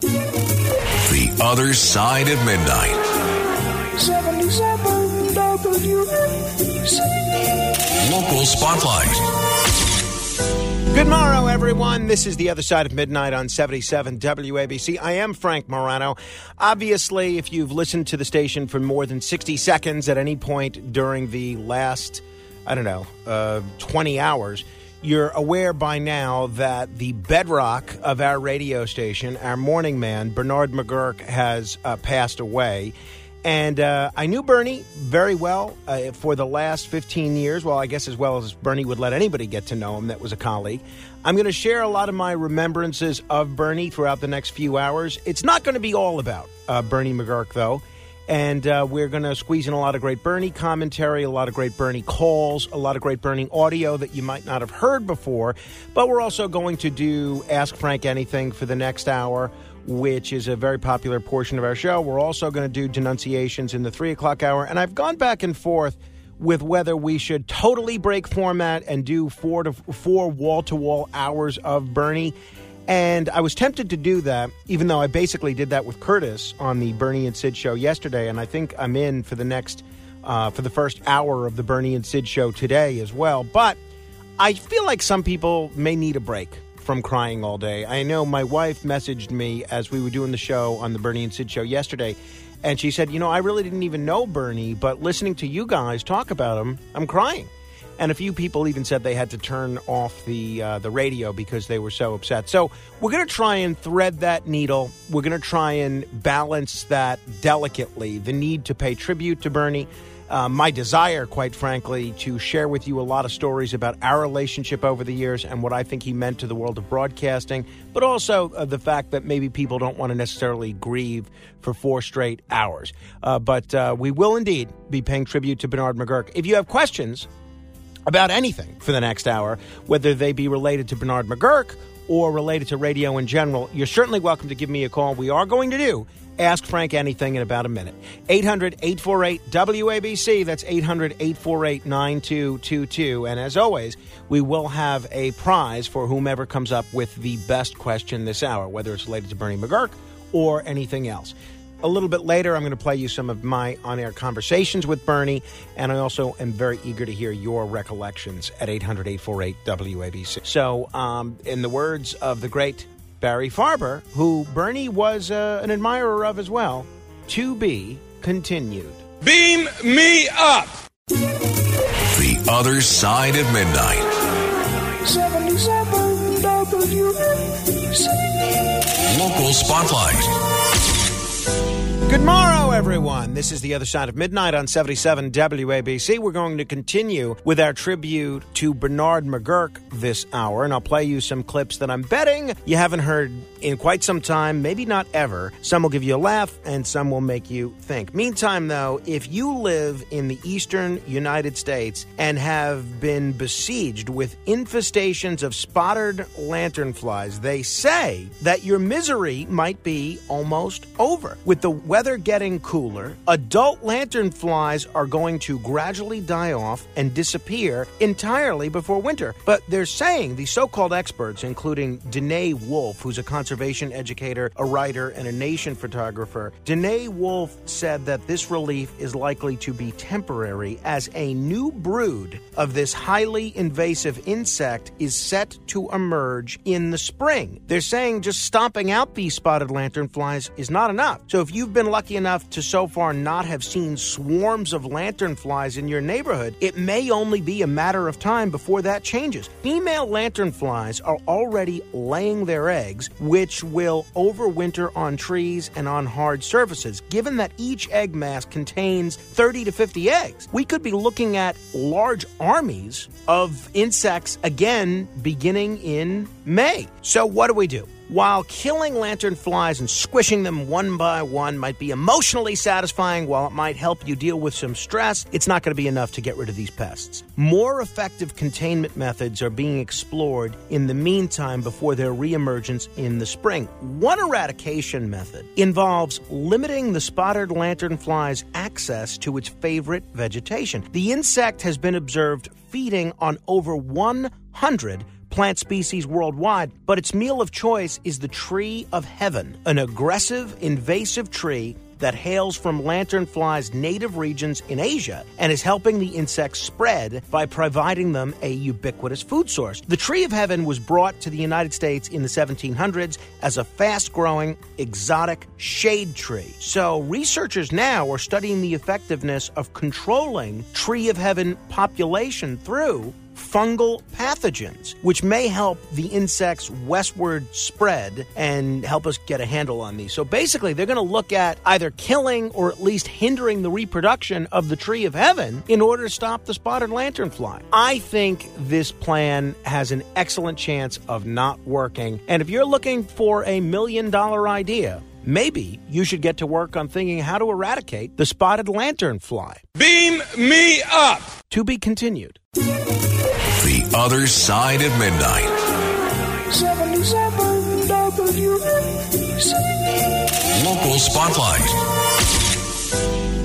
The Other Side of Midnight. 77 WABC. Local Spotlight. Good morrow, everyone. This is The Other Side of Midnight on 77 WABC. I am Frank Morano. Obviously, if you've listened to the station for more than 60 seconds at any point during the last, 20 hours, you're aware by now that the bedrock of our radio station, our morning man, Bernard McGuirk, has passed away. And I knew Bernie very well for the last 15 years. Well, I guess as well as Bernie would let anybody get to know him that was a colleague. I'm going to share a lot of my remembrances of Bernie throughout the next few hours. It's not going to be all about Bernie McGuirk, though. And we're going to squeeze in a lot of great Bernie commentary, a lot of great Bernie calls, a lot of great Bernie audio that you might not have heard before. But we're also going to do Ask Frank Anything for the next hour, which is a very popular portion of our show. We're also going to do denunciations in the 3 o'clock hour. And I've gone back and forth with whether we should totally break format and do four wall-to-wall hours of Bernie. And I was tempted to do that, even though I basically did that with Curtis on the Bernie and Sid show yesterday. And I think I'm in for the first hour of the Bernie and Sid show today as well. But I feel like some people may need a break from crying all day. I know my wife messaged me as we were doing the show on the Bernie and Sid show yesterday. And she said, I really didn't even know Bernie, but listening to you guys talk about him, I'm crying. And a few people even said they had to turn off the radio because they were so upset. So we're going to try and thread that needle. We're going to try and balance that delicately, the need to pay tribute to Bernie, my desire, quite frankly, to share with you a lot of stories about our relationship over the years and what I think he meant to the world of broadcasting, but also the fact that maybe people don't want to necessarily grieve for 4 straight hours. But we will indeed be paying tribute to Bernard McGuirk. If you have questions about anything for the next hour, whether they be related to Bernard McGuirk or related to radio in general, you're certainly welcome to give me a call. We are going to do Ask Frank Anything in about a minute. 800-848-WABC. That's 800-848-9222. And as always, we will have a prize for whomever comes up with the best question this hour, whether it's related to Bernie McGuirk or anything else. A little bit later, I'm going to play you some of my on-air conversations with Bernie, and I also am very eager to hear your recollections at 800-848-WABC. So, in the words of the great Barry Farber, who Bernie was an admirer of as well, to be continued. Beam me up! The Other Side of Midnight. 77 WABC. Local Spotlight. Good morrow, everyone. This is The Other Side of Midnight on 77 WABC. We're going to continue with our tribute to Bernard McGuirk this hour, and I'll play you some clips that I'm betting you haven't heard in quite some time, maybe not ever. Some will give you a laugh, and some will make you think. Meantime, though, if you live in the eastern United States and have been besieged with infestations of spotted lantern flies, they say that your misery might be almost over. With the weather getting cooler, adult lantern flies are going to gradually die off and disappear entirely before winter. But they're saying, the so-called experts, including Denae Wolfe, who's a conservation educator, a writer, and a nation photographer, Denae Wolfe said that this relief is likely to be temporary as a new brood of this highly invasive insect is set to emerge in the spring. They're saying just stomping out these spotted lantern flies is not enough. So if you've been lucky enough to so far not have seen swarms of lantern flies in your neighborhood, it may only be a matter of time before that changes. Female lantern flies are already laying their eggs, which will overwinter on trees and on hard surfaces. Given that each egg mass contains 30 to 50 eggs, we could be looking at large armies of insects again beginning in May. So what do we do? While killing lantern flies and squishing them one by one might be emotionally satisfying, while it might help you deal with some stress, it's not going to be enough to get rid of these pests. More effective containment methods are being explored in the meantime before their reemergence in the spring. One eradication method involves limiting the spotted lantern fly's access to its favorite vegetation. The insect has been observed feeding on over 100 plants plant species worldwide, but its meal of choice is the tree of heaven, an aggressive, invasive tree that hails from lanternflies' native regions in Asia and is helping the insects spread by providing them a ubiquitous food source. The tree of heaven was brought to the United States in the 1700s as a fast-growing, exotic shade tree. So researchers now are studying the effectiveness of controlling tree of heaven population through fungal pathogens, which may help the insects westward spread and help us get a handle on these. So basically, they're going to look at either killing or at least hindering the reproduction of the tree of heaven in order to stop the spotted lanternfly. I think this plan has an excellent chance of not working. And if you're looking for a $1 million idea, maybe you should get to work on thinking how to eradicate the spotted lanternfly. Beam me up! To be continued. The Other Side of Midnight. 77 WABC. Local Spotlight.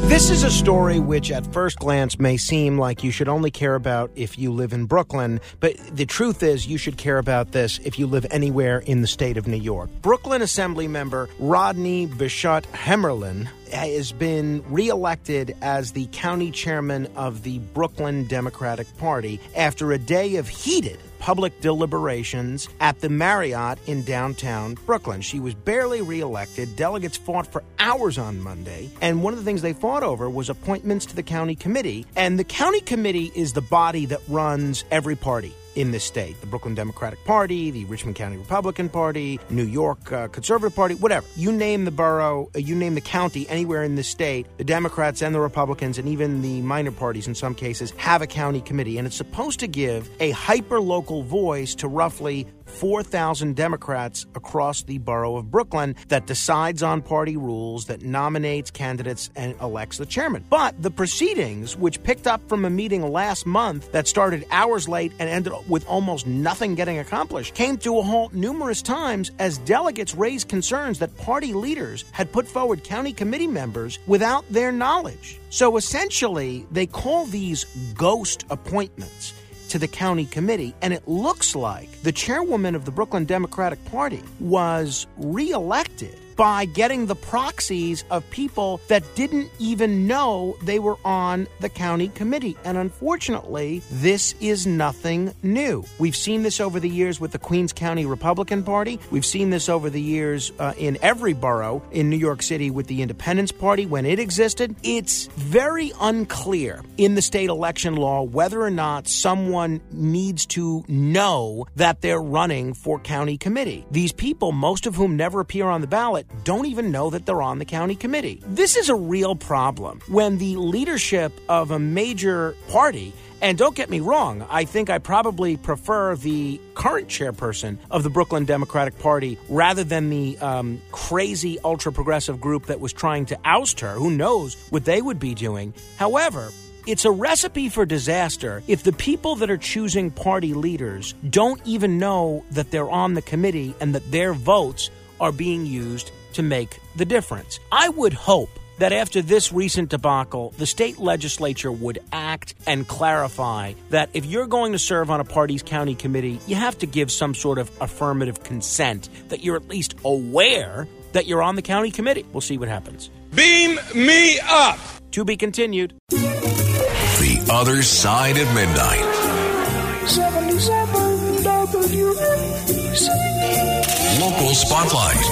This is a story which at first glance may seem like you should only care about if you live in Brooklyn, but the truth is you should care about this if you live anywhere in the state of New York. Brooklyn Assembly member Rodney Bichotte Hemmerlin has been reelected as the county chairman of the Brooklyn Democratic Party after a day of heated public deliberations at the Marriott in downtown Brooklyn. She was barely reelected. Delegates fought for hours on Monday, and one of the things they fought over was appointments to the county committee, and the county committee is the body that runs every party in this state. The Brooklyn Democratic Party, the Richmond County Republican Party, New York Conservative Party, whatever. You name the borough, you name the county anywhere in this state, the Democrats and the Republicans and even the minor parties in some cases have a county committee. And it's supposed to give a hyper-local voice to roughly 4,000 Democrats across the borough of Brooklyn that decides on party rules, that nominates candidates, and elects the chairman. But the proceedings, which picked up from a meeting last month that started hours late and ended with almost nothing getting accomplished, came to a halt numerous times as delegates raised concerns that party leaders had put forward county committee members without their knowledge. So essentially, they call these ghost appointments to the county committee, and it looks like the chairwoman of the Brooklyn Democratic Party was reelected by getting the proxies of people that didn't even know they were on the county committee. And unfortunately, this is nothing new. We've seen this over the years with the Queens County Republican Party. We've seen this over the years in every borough in New York City with the Independence Party when it existed. It's very unclear in the state election law whether or not someone needs to know that they're running for county committee. These people, most of whom never appear on the ballot, don't even know that they're on the county committee. This is a real problem when the leadership of a major party, and don't get me wrong, I think I probably prefer the current chairperson of the Brooklyn Democratic Party rather than the crazy ultra-progressive group that was trying to oust her. Who knows what they would be doing? However, it's a recipe for disaster if the people that are choosing party leaders don't even know that they're on the committee and that their votes are being used to make the difference. I would hope that after this recent debacle, the state legislature would act and clarify that if you're going to serve on a party's county committee, you have to give some sort of affirmative consent that you're at least aware that you're on the county committee. We'll see what happens. Beam me up! To be continued. The Other Side of Midnight. 77 WABC. Local Spotlight.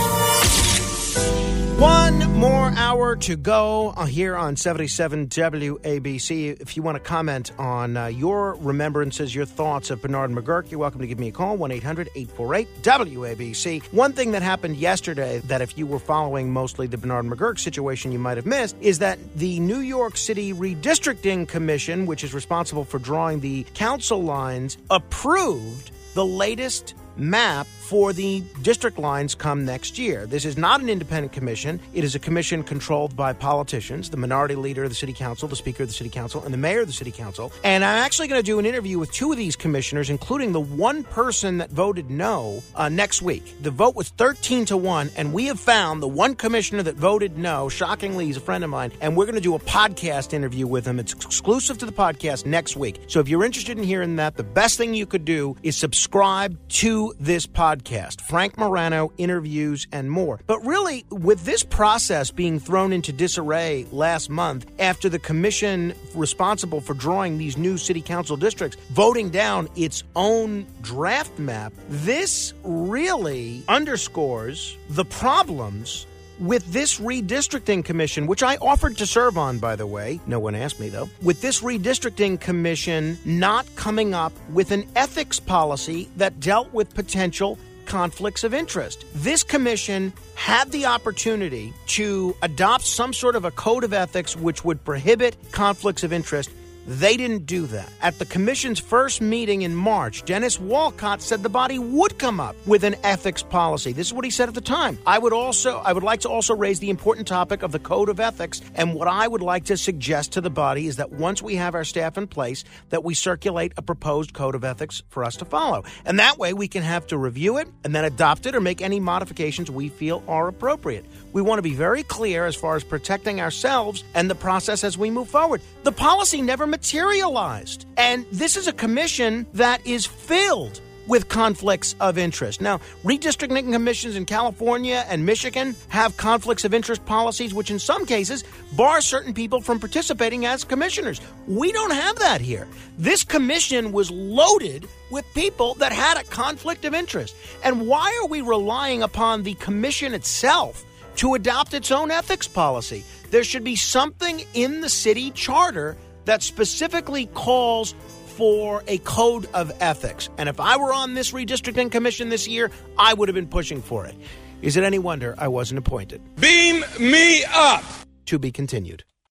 One more hour to go here on 77 WABC. If you want to comment on your remembrances, your thoughts of Bernard McGuirk, you're welcome to give me a call, 1-800-848-WABC. One thing that happened yesterday that if you were following mostly the Bernard McGuirk situation you might have missed is that the New York City Redistricting Commission, which is responsible for drawing the council lines, approved the latest map for the district lines come next year. This is not an independent commission. It is a commission controlled by politicians, the minority leader of the city council, the speaker of the city council, and the mayor of the city council. And I'm actually going to do an interview with two of these commissioners, including the one person that voted no, next week. The vote was 13-1, and we have found the one commissioner that voted no. Shockingly, he's a friend of mine, and we're going to do a podcast interview with him. It's exclusive to the podcast next week. So if you're interested in hearing that, the best thing you could do is subscribe to this podcast. Frank Morano interviews and more. But really, with this process being thrown into disarray last month after the commission responsible for drawing these new city council districts voting down its own draft map, this really underscores the problems with this redistricting commission, which I offered to serve on, by the way. No one asked me, though. With this redistricting commission not coming up with an ethics policy that dealt with potential conflicts of interest. This commission had the opportunity to adopt some sort of a code of ethics which would prohibit conflicts of interest. They didn't do that. At the commission's first meeting in March, Dennis Walcott said the body would come up with an ethics policy. This is what he said at the time. I would like to also raise the important topic of the code of ethics, and what I would like to suggest to the body is that once we have our staff in place, that we circulate a proposed code of ethics for us to follow. And that way we can have to review it and then adopt it or make any modifications we feel are appropriate. We want to be very clear as far as protecting ourselves and the process as we move forward. The policy never materialized. And this is a commission that is filled with conflicts of interest. Now, redistricting commissions in California and Michigan have conflicts of interest policies, which in some cases bar certain people from participating as commissioners. We don't have that here. This commission was loaded with people that had a conflict of interest. And why are we relying upon the commission itself to adopt its own ethics policy? There should be something in the city charter that specifically calls for a code of ethics. And if I were on this redistricting commission this year, I would have been pushing for it. Is it any wonder I wasn't appointed? Beam me up! To be continued.